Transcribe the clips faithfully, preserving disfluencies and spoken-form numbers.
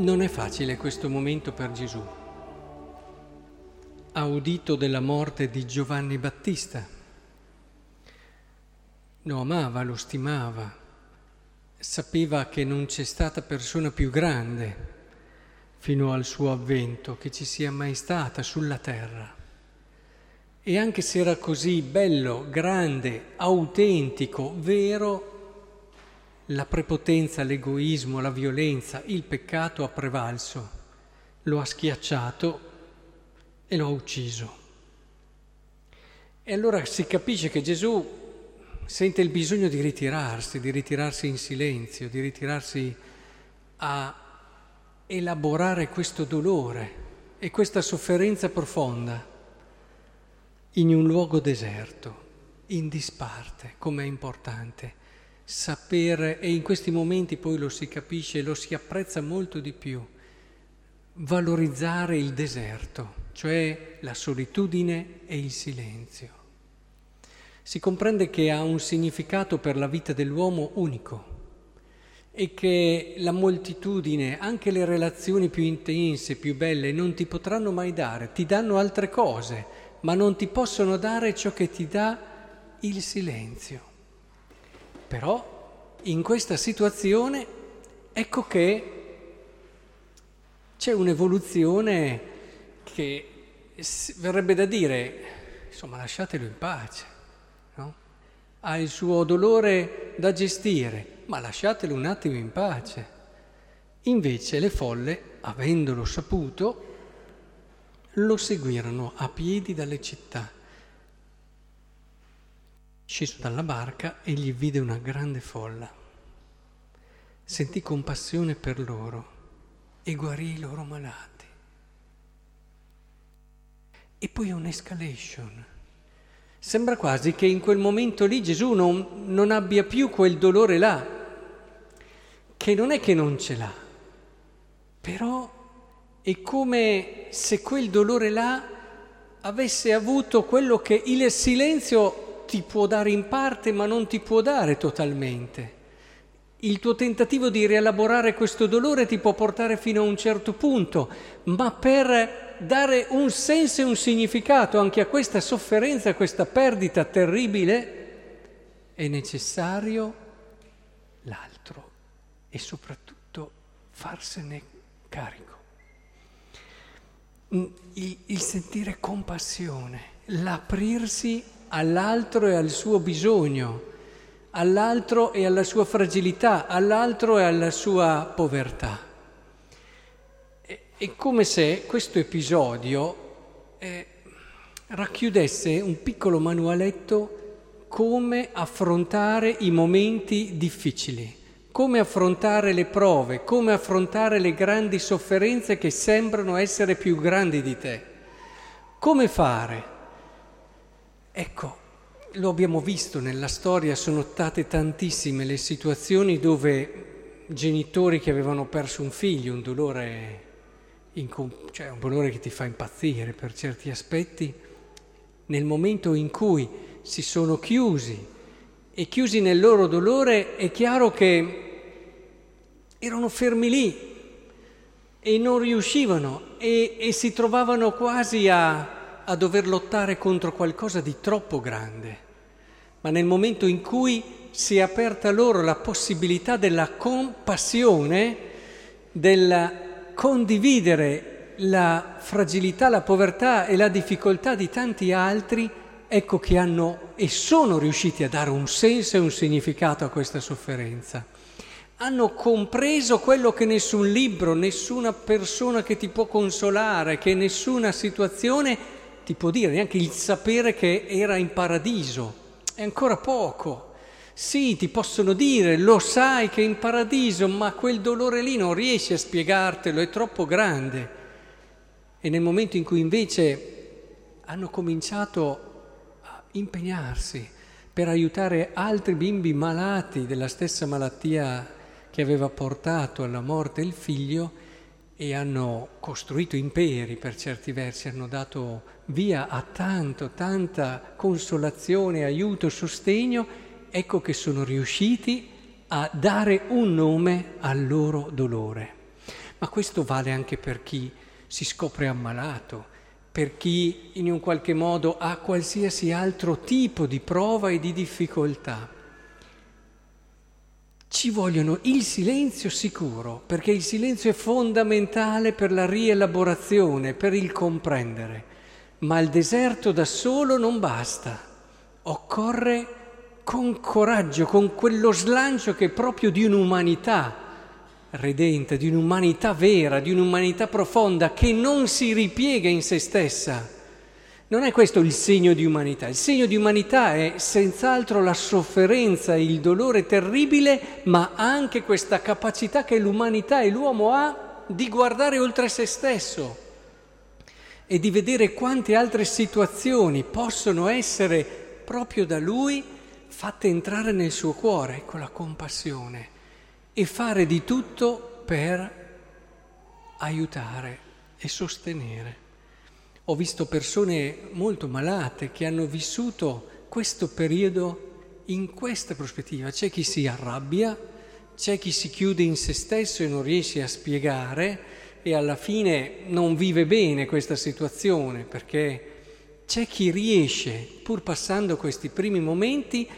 Non è facile questo momento per Gesù. Ha udito della morte di Giovanni Battista. Lo amava, lo stimava, sapeva che non c'è stata persona più grande fino al suo avvento che ci sia mai stata sulla terra. E anche se era così bello, grande, autentico, vero, la prepotenza, l'egoismo, la violenza, il peccato ha prevalso, lo ha schiacciato e lo ha ucciso. E allora si capisce che Gesù sente il bisogno di ritirarsi, di ritirarsi in silenzio, di ritirarsi a elaborare questo dolore e questa sofferenza profonda in un luogo deserto, in disparte, com'è importante sapere, e in questi momenti poi lo si capisce, lo si apprezza molto di più, valorizzare il deserto, cioè la solitudine e il silenzio. Si comprende che ha un significato per la vita dell'uomo unico e che la moltitudine, anche le relazioni più intense, più belle, non ti potranno mai dare, ti danno altre cose, ma non ti possono dare ciò che ti dà il silenzio. Però in questa situazione ecco che c'è un'evoluzione che verrebbe da dire, insomma, lasciatelo in pace, no? Ha il suo dolore da gestire, ma lasciatelo un attimo in pace. Invece le folle, avendolo saputo, lo seguirono a piedi dalle città. Sceso dalla barca, egli vide una grande folla, sentì compassione per loro e guarì i loro malati. E poi un'escalation. Sembra quasi che in quel momento lì Gesù non, non abbia più quel dolore là, che non è che non ce l'ha, però è come se quel dolore là avesse avuto quello che il silenzio ti può dare in parte, ma non ti può dare totalmente. Il tuo tentativo di rielaborare questo dolore ti può portare fino a un certo punto, ma per dare un senso e un significato anche a questa sofferenza, a questa perdita terribile, è necessario l'altro e soprattutto farsene carico. Il, il sentire compassione, l'aprirsi all'altro e al suo bisogno, all'altro e alla sua fragilità, all'altro e alla sua povertà. E, è come se questo episodio eh, racchiudesse un piccolo manualetto come affrontare i momenti difficili, come affrontare le prove, come affrontare le grandi sofferenze che sembrano essere più grandi di te. Come fare? Ecco, lo abbiamo visto nella storia, sono state tantissime le situazioni dove genitori che avevano perso un figlio, un dolore, incom- cioè un dolore che ti fa impazzire per certi aspetti, nel momento in cui si sono chiusi e chiusi nel loro dolore, è chiaro che erano fermi lì e non riuscivano e, e si trovavano quasi a... a dover lottare contro qualcosa di troppo grande, ma nel momento in cui si è aperta loro la possibilità della compassione, del condividere la fragilità, la povertà e la difficoltà di tanti altri, ecco che hanno e sono riusciti a dare un senso e un significato a questa sofferenza. Hanno compreso quello che nessun libro, nessuna persona che ti può consolare, che nessuna situazione ti può dire, neanche il sapere che era in paradiso, è ancora poco. Sì, ti possono dire, lo sai che è in paradiso, ma quel dolore lì non riesci a spiegartelo, è troppo grande. E nel momento in cui invece hanno cominciato a impegnarsi per aiutare altri bimbi malati della stessa malattia che aveva portato alla morte il figlio, e hanno costruito imperi per certi versi, hanno dato via a tanto, tanta consolazione, aiuto, sostegno, ecco che sono riusciti a dare un nome al loro dolore. Ma questo vale anche per chi si scopre ammalato, per chi in un qualche modo ha qualsiasi altro tipo di prova e di difficoltà. Ci vogliono il silenzio sicuro, perché il silenzio è fondamentale per la rielaborazione, per il comprendere. Ma il deserto da solo non basta, occorre con coraggio, con quello slancio che è proprio di un'umanità redenta, di un'umanità vera, di un'umanità profonda che non si ripiega in se stessa. Non è questo il segno di umanità. Il segno di umanità è senz'altro la sofferenza, il dolore terribile, ma anche questa capacità che l'umanità e l'uomo ha di guardare oltre se stesso e di vedere quante altre situazioni possono essere proprio da lui fatte entrare nel suo cuore, ecco la compassione. E fare di tutto per aiutare e sostenere. Ho visto persone molto malate che hanno vissuto questo periodo in questa prospettiva. C'è chi si arrabbia, c'è chi si chiude in se stesso e non riesce a spiegare e alla fine non vive bene questa situazione, perché c'è chi riesce, pur passando questi primi momenti,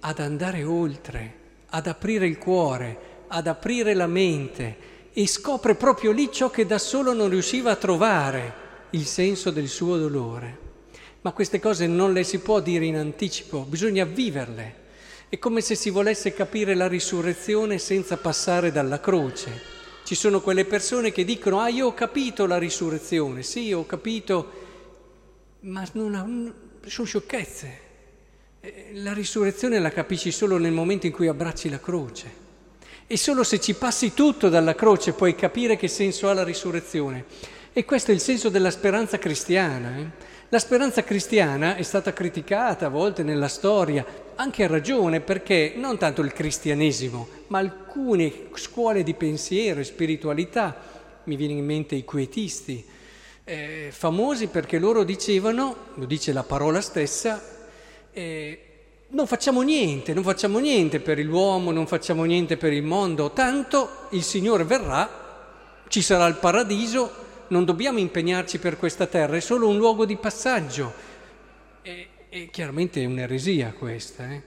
ad andare oltre, ad aprire il cuore, ad aprire la mente, e scopre proprio lì ciò che da solo non riusciva a trovare, il senso del suo dolore. Ma queste cose non le si può dire in anticipo, bisogna viverle. È come se si volesse capire la risurrezione senza passare dalla croce. Ci sono quelle persone che dicono: ah, io ho capito la risurrezione, sì, ho capito, ma non ha, sono sciocchezze. La risurrezione la capisci solo nel momento in cui abbracci la croce. E solo se ci passi tutto dalla croce puoi capire che senso ha la risurrezione. E questo è il senso della speranza cristiana. Eh? La speranza cristiana è stata criticata a volte nella storia, anche a ragione, perché non tanto il cristianesimo, ma alcune scuole di pensiero e spiritualità, mi viene in mente i quietisti, eh, famosi perché loro dicevano, lo dice la parola stessa, eh, Non facciamo niente, non facciamo niente per l'uomo, non facciamo niente per il mondo, tanto il Signore verrà, ci sarà il paradiso, non dobbiamo impegnarci per questa terra, è solo un luogo di passaggio. E, e chiaramente è un'eresia questa, eh?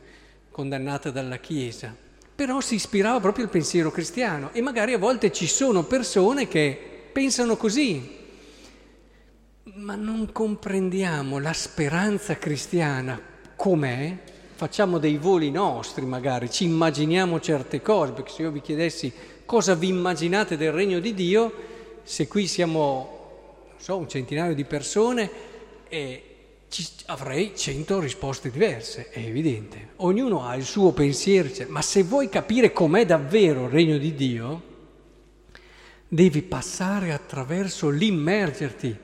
condannata dalla Chiesa. Però si ispirava proprio al pensiero cristiano e magari a volte ci sono persone che pensano così. Ma non comprendiamo la speranza cristiana com'è. Facciamo dei voli nostri magari, ci immaginiamo certe cose, perché se io vi chiedessi cosa vi immaginate del regno di Dio, se qui siamo, non so, un centinaio di persone, eh, ci, avrei cento risposte diverse, è evidente. Ognuno ha il suo pensiero, cioè, ma se vuoi capire com'è davvero il regno di Dio, devi passare attraverso l'immergerti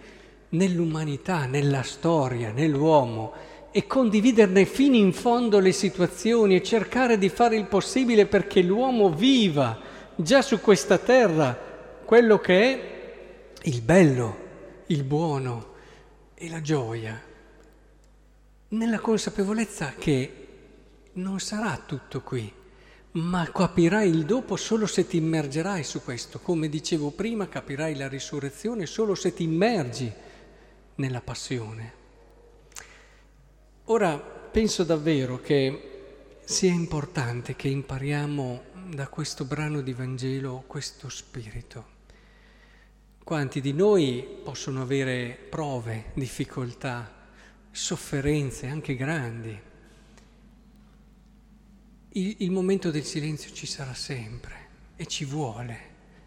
nell'umanità, nella storia, nell'uomo, e condividerne fino in fondo le situazioni e cercare di fare il possibile perché l'uomo viva già su questa terra quello che è il bello, il buono e la gioia, nella consapevolezza che non sarà tutto qui, ma capirai il dopo solo se ti immergerai su questo. Come dicevo prima, capirai la risurrezione solo se ti immergi nella passione. Ora penso davvero che sia importante che impariamo da questo brano di Vangelo questo spirito. Quanti di noi possono avere prove, difficoltà, sofferenze anche grandi? Il, il momento del silenzio ci sarà sempre e ci vuole.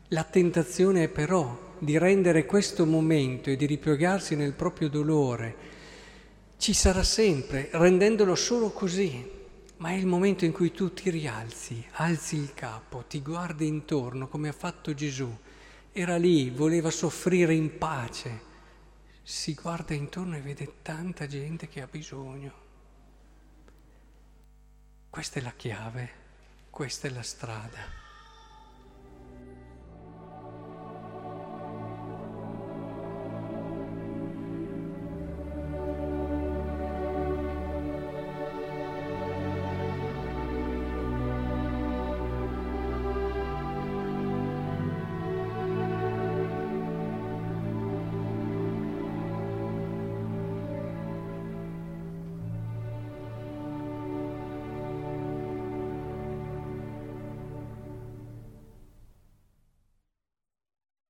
La tentazione è però di rendere questo momento e di ripiegarsi nel proprio dolore. Ci sarà sempre, rendendolo solo così, ma è il momento in cui tu ti rialzi, alzi il capo, ti guardi intorno come ha fatto Gesù. Era lì, voleva soffrire in pace, si guarda intorno e vede tanta gente che ha bisogno. Questa è la chiave, questa è la strada.